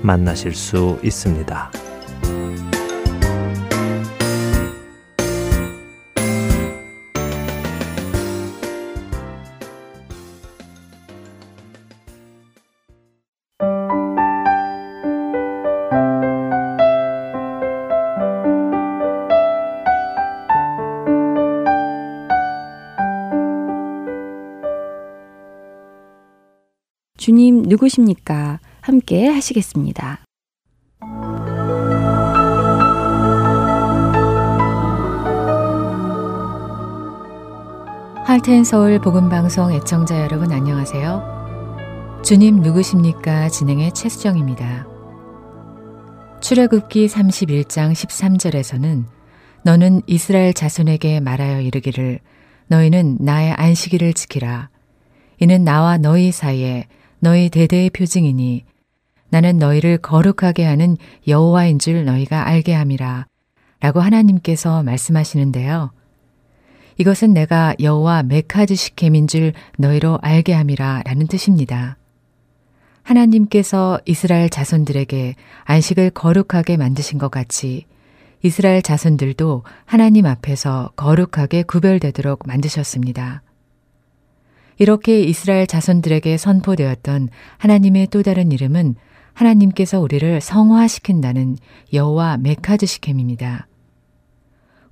만나실 수 있습니다. 주님 누구십니까? 함께 하시겠습니다. 하트앤서울 복음방송 애청자 여러분 안녕하세요. 주님 누구십니까? 진행의 최수정입니다. 출애굽기 삼십일 장 십삼 절에서는 너는 이스라엘 자손에게 말하여 이르기를 너희는 나의 안식일을 지키라. 이는 나와 너희 사이에 너희 대대의 표징이니 나는 너희를 거룩하게 하는 여호와인 줄 너희가 알게 함이라 라고 하나님께서 말씀하시는데요. 이것은 내가 여호와 메카드 시켐인 줄 너희로 알게 함이라 라는 뜻입니다. 하나님께서 이스라엘 자손들에게 안식을 거룩하게 만드신 것 같이 이스라엘 자손들도 하나님 앞에서 거룩하게 구별되도록 만드셨습니다. 이렇게 이스라엘 자손들에게 선포되었던 하나님의 또 다른 이름은 하나님께서 우리를 성화시킨다는 여호와 메카드 시켐입니다.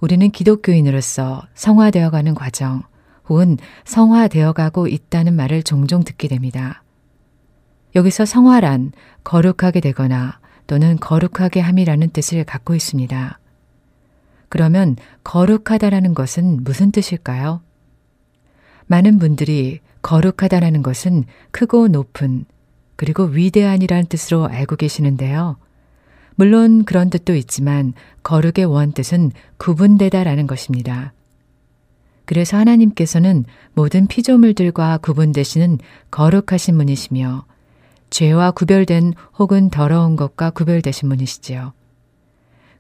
우리는 기독교인으로서 성화되어가는 과정 혹은 성화되어가고 있다는 말을 종종 듣게 됩니다. 여기서 성화란 거룩하게 되거나 또는 거룩하게 함이라는 뜻을 갖고 있습니다. 그러면 거룩하다라는 것은 무슨 뜻일까요? 많은 분들이 거룩하다라는 것은 크고 높은 그리고 위대한이라는 뜻으로 알고 계시는데요. 물론 그런 뜻도 있지만 거룩의 원뜻은 구분되다라는 것입니다. 그래서 하나님께서는 모든 피조물들과 구분되시는 거룩하신 분이시며 죄와 구별된 혹은 더러운 것과 구별되신 분이시지요.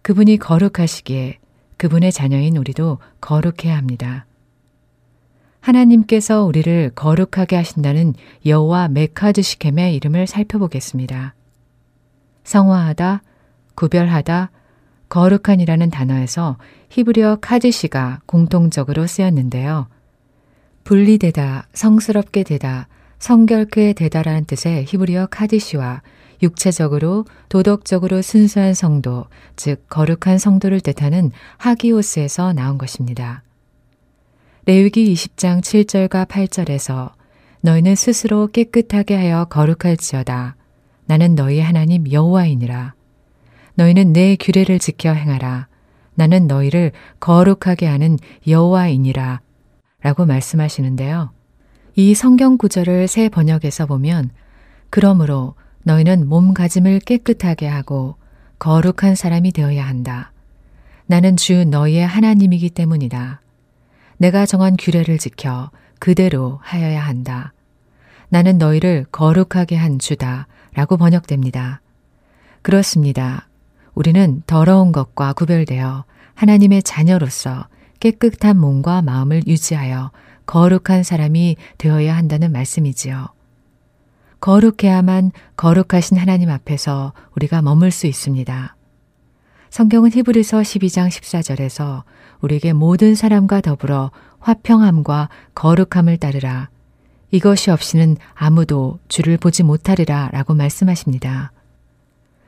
그분이 거룩하시기에 그분의 자녀인 우리도 거룩해야 합니다. 하나님께서 우리를 거룩하게 하신다는 여호와 메카드 시켐의 이름을 살펴보겠습니다. 성화하다, 구별하다, 거룩한이라는 단어에서 히브리어 카드시가 공통적으로 쓰였는데요. 분리되다, 성스럽게 되다, 성결케 되다라는 뜻의 히브리어 카디시와 육체적으로 도덕적으로 순수한 성도, 즉 거룩한 성도를 뜻하는 하기오스에서 나온 것입니다. 레위기 이십 장 칠 절과 팔 절에서 너희는 스스로 깨끗하게 하여 거룩할지어다. 나는 너희의 하나님 여호와이니라. 너희는 내 규례를 지켜 행하라. 나는 너희를 거룩하게 하는 여호와이니라 라고 말씀하시는데요. 이 성경 구절을 새 번역에서 보면 그러므로 너희는 몸가짐을 깨끗하게 하고 거룩한 사람이 되어야 한다. 나는 주 너희의 하나님이기 때문이다. 내가 정한 규례를 지켜 그대로 하여야 한다. 나는 너희를 거룩하게 한 주다 라고 번역됩니다. 그렇습니다. 우리는 더러운 것과 구별되어 하나님의 자녀로서 깨끗한 몸과 마음을 유지하여 거룩한 사람이 되어야 한다는 말씀이지요. 거룩해야만 거룩하신 하나님 앞에서 우리가 머물 수 있습니다. 성경은 히브리서 십이 장 십사 절에서 우리에게 모든 사람과 더불어 화평함과 거룩함을 따르라. 이것이 없이는 아무도 주를 보지 못하리라 라고 말씀하십니다.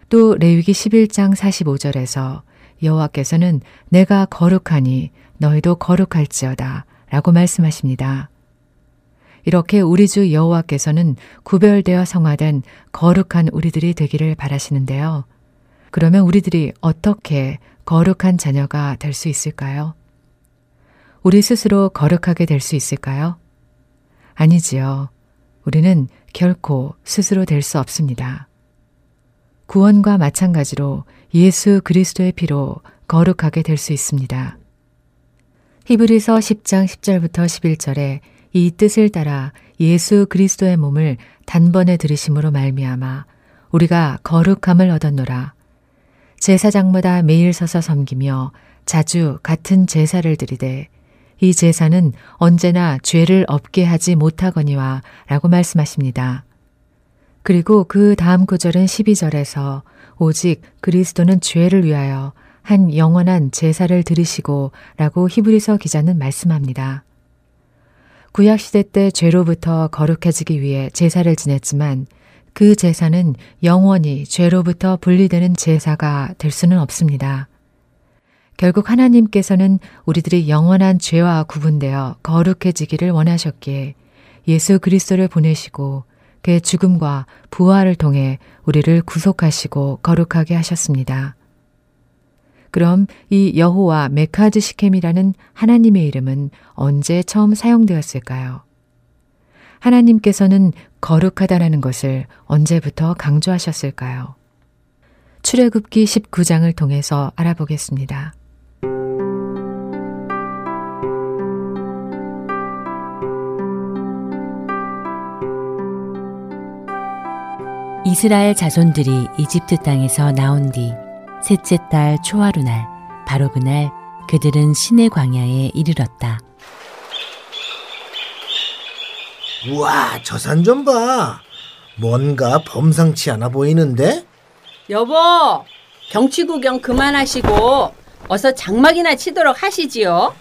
또 레위기 십일 장 사십오 절에서 여호와께서는 내가 거룩하니 너희도 거룩할지어다 라고 말씀하십니다. 이렇게 우리 주 여호와께서는 구별되어 성화된 거룩한 우리들이 되기를 바라시는데요. 그러면 우리들이 어떻게 거룩한 자녀가 될 수 있을까요? 우리 스스로 거룩하게 될 수 있을까요? 아니지요. 우리는 결코 스스로 될 수 없습니다. 구원과 마찬가지로 예수 그리스도의 피로 거룩하게 될 수 있습니다. 히브리서 십 장 십 절부터 십일 절에 이 뜻을 따라 예수 그리스도의 몸을 단번에 들이심으로 말미암아 우리가 거룩함을 얻었노라. 제사장마다 매일 서서 섬기며 자주 같은 제사를 드리되 이 제사는 언제나 죄를 없게 하지 못하거니와 라고 말씀하십니다. 그리고 그 다음 구절은 십이 절에서 오직 그리스도는 죄를 위하여 한 영원한 제사를 드리시고 라고 히브리서 기자는 말씀합니다. 구약시대 때 죄로부터 거룩해지기 위해 제사를 지냈지만 그 제사는 영원히 죄로부터 분리되는 제사가 될 수는 없습니다. 결국 하나님께서는 우리들이 영원한 죄와 구분되어 거룩해지기를 원하셨기에 예수 그리스도를 보내시고 그의 죽음과 부활을 통해 우리를 구속하시고 거룩하게 하셨습니다. 그럼 이 여호와 메카드 시켐이라는 하나님의 이름은 언제 처음 사용되었을까요? 하나님께서는 거룩하다라는 것을 언제부터 강조하셨을까요? 출애굽기 십구 장을 통해서 알아보겠습니다. 이스라엘 자손들이 이집트 땅에서 나온 뒤 셋째 달 초하루 날 바로 그날 그들은 시내 광야에 이르렀다. 우와, 저 산 좀 봐. 뭔가 범상치 않아 보이는데? 여보, 경치 구경 그만하시고 어서 장막이나 치도록 하시지요.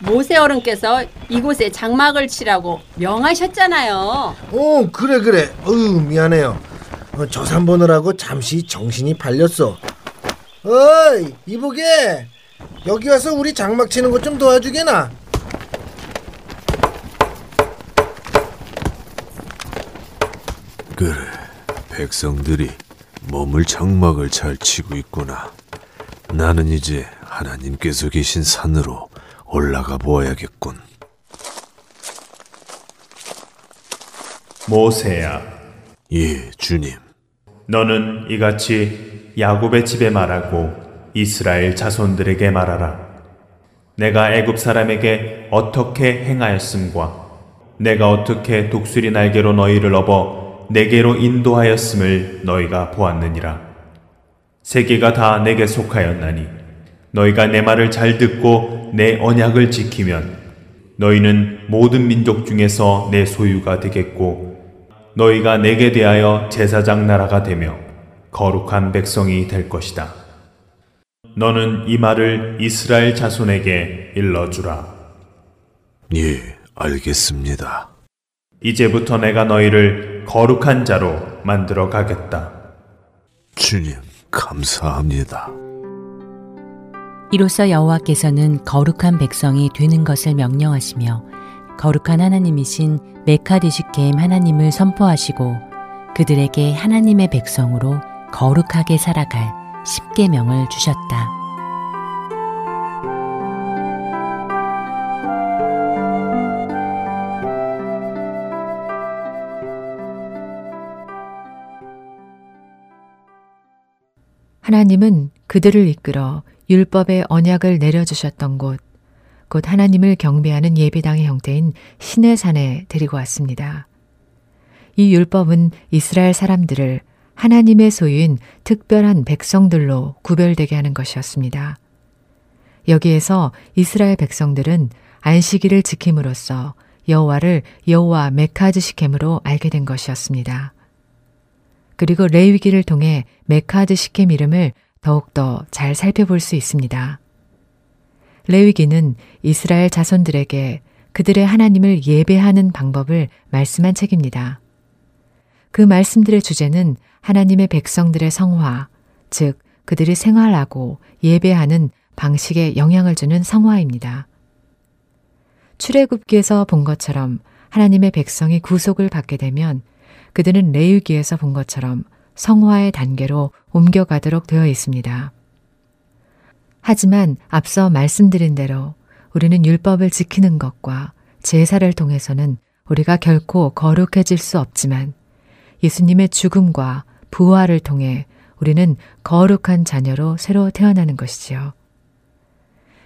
모세 어른께서 이곳에 장막을 치라고 명하셨잖아요. 어, 그래 그래. 어휴, 미안해요. 어, 저 산 보느라고 잠시 정신이 팔렸어. 어이, 이보게. 여기 와서 우리 장막 치는 것 좀 도와주게나. 그래, 백성들이 몸을 장막을 잘 치고 있구나. 나는 이제 하나님께서 계신 산으로 올라가 보아야겠군. 모세야. 예, 주님. 너는 이같이 야곱의 집에 말하고 이스라엘 자손들에게 말하라. 내가 애굽 사람에게 어떻게 행하였음과 내가 어떻게 독수리 날개로 너희를 업어 내게로 인도하였음을 너희가 보았느니라. 세계가 다 내게 속하였나니 너희가 내 말을 잘 듣고 내 언약을 지키면 너희는 모든 민족 중에서 내 소유가 되겠고 너희가 내게 대하여 제사장 나라가 되며 거룩한 백성이 될 것이다. 너는 이 말을 이스라엘 자손에게 일러주라. 예, 알겠습니다. 이제부터 내가 너희를 거룩한 자로 만들어 가겠다. 주님, 감사합니다. 이로써 여호와께서는 거룩한 백성이 되는 것을 명령하시며 거룩한 하나님이신 메카디시케임 하나님을 선포하시고 그들에게 하나님의 백성으로 거룩하게 살아갈 십계명을 주셨다. 하나님은 그들을 이끌어 율법의 언약을 내려주셨던 곳, 곧 하나님을 경배하는 예배당의 형태인 시내산에 데리고 왔습니다. 이 율법은 이스라엘 사람들을 하나님의 소유인 특별한 백성들로 구별되게 하는 것이었습니다. 여기에서 이스라엘 백성들은 안식일을 지킴으로써 여호와를 여호와 메카드시켐으로 알게 된 것이었습니다. 그리고 레위기를 통해 메카드시켐 이름을 더욱더 잘 살펴볼 수 있습니다. 레위기는 이스라엘 자손들에게 그들의 하나님을 예배하는 방법을 말씀한 책입니다. 그 말씀들의 주제는 하나님의 백성들의 성화, 즉 그들이 생활하고 예배하는 방식에 영향을 주는 성화입니다. 출애굽기에서 본 것처럼 하나님의 백성이 구속을 받게 되면 그들은 레위기에서 본 것처럼 성화의 단계로 옮겨가도록 되어 있습니다. 하지만 앞서 말씀드린 대로 우리는 율법을 지키는 것과 제사를 통해서는 우리가 결코 거룩해질 수 없지만 예수님의 죽음과 부활을 통해 우리는 거룩한 자녀로 새로 태어나는 것이지요.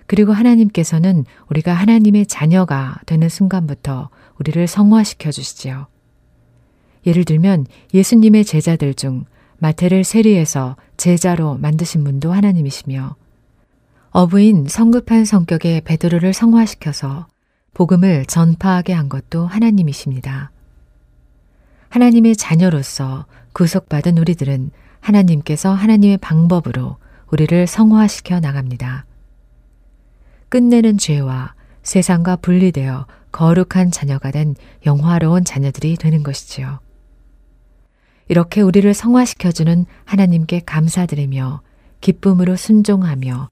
그리고 하나님께서는 우리가 하나님의 자녀가 되는 순간부터 우리를 성화시켜 주시지요. 예를 들면 예수님의 제자들 중 마태를 세리에서 제자로 만드신 분도 하나님이시며 어부인 성급한 성격의 베드로를 성화시켜서 복음을 전파하게 한 것도 하나님이십니다. 하나님의 자녀로서 구속받은 우리들은 하나님께서 하나님의 방법으로 우리를 성화시켜 나갑니다. 끝내는 죄와 세상과 분리되어 거룩한 자녀가 된 영화로운 자녀들이 되는 것이지요. 이렇게 우리를 성화시켜주는 하나님께 감사드리며 기쁨으로 순종하며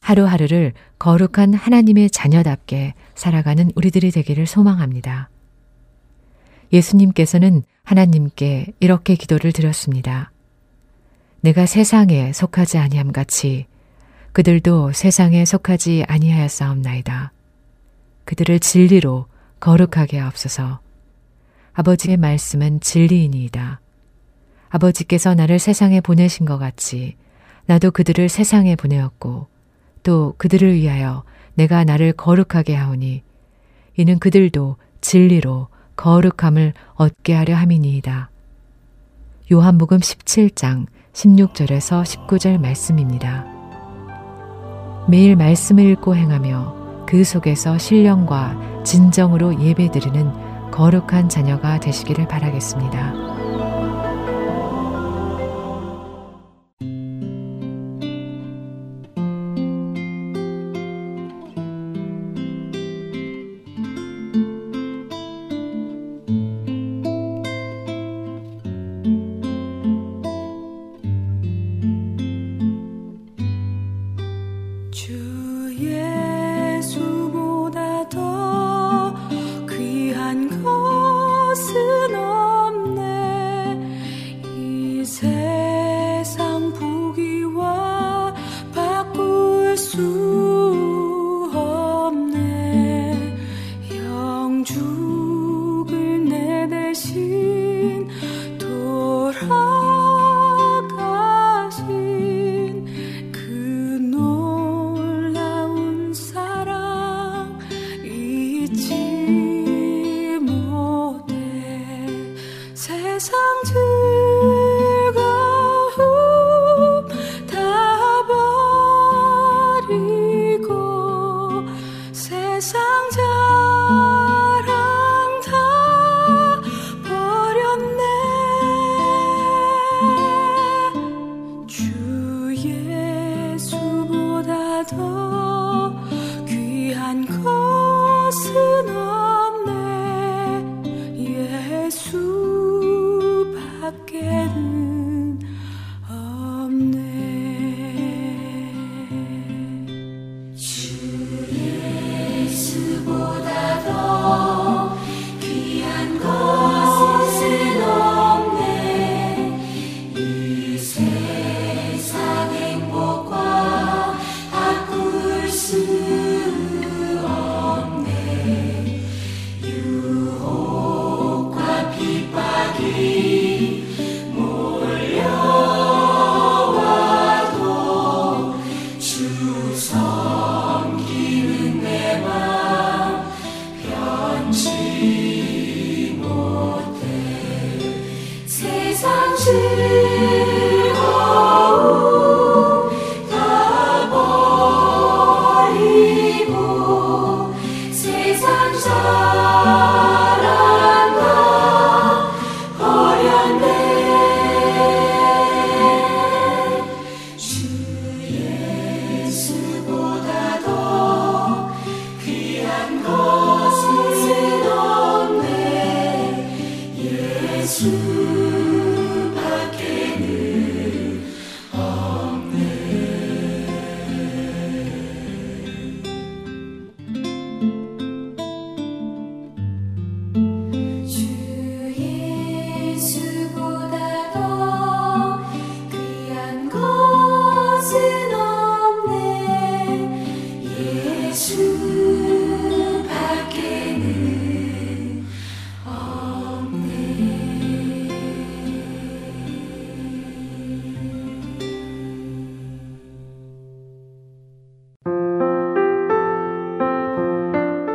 하루하루를 거룩한 하나님의 자녀답게 살아가는 우리들이 되기를 소망합니다. 예수님께서는 하나님께 이렇게 기도를 드렸습니다. 내가 세상에 속하지 아니함 같이 그들도 세상에 속하지 아니하였사옵나이다. 그들을 진리로 거룩하게 하옵소서. 아버지의 말씀은 진리이니이다. 아버지께서 나를 세상에 보내신 것 같이 나도 그들을 세상에 보내었고 또 그들을 위하여 내가 나를 거룩하게 하오니 이는 그들도 진리로 거룩함을 얻게 하려 함이니이다. 요한복음 십칠 장 십육 절에서 십구 절 말씀입니다. 매일 말씀을 읽고 행하며 그 속에서 신령과 진정으로 예배드리는 거룩한 자녀가 되시기를 바라겠습니다.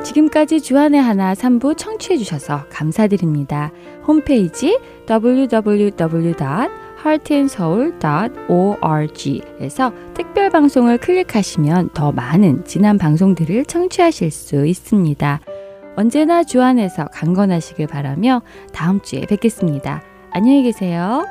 지금까지 주안의 하나 삼 부 청취해 주셔서 감사드립니다. 홈페이지 더블유 더블유 더블유 닷 하트앤소울 닷 오알지에서 특별 방송을 클릭하시면 더 많은 지난 방송들을 청취하실 수 있습니다. 언제나 주 안에서 강건하시길 바라며 다음 주에 뵙겠습니다. 안녕히 계세요.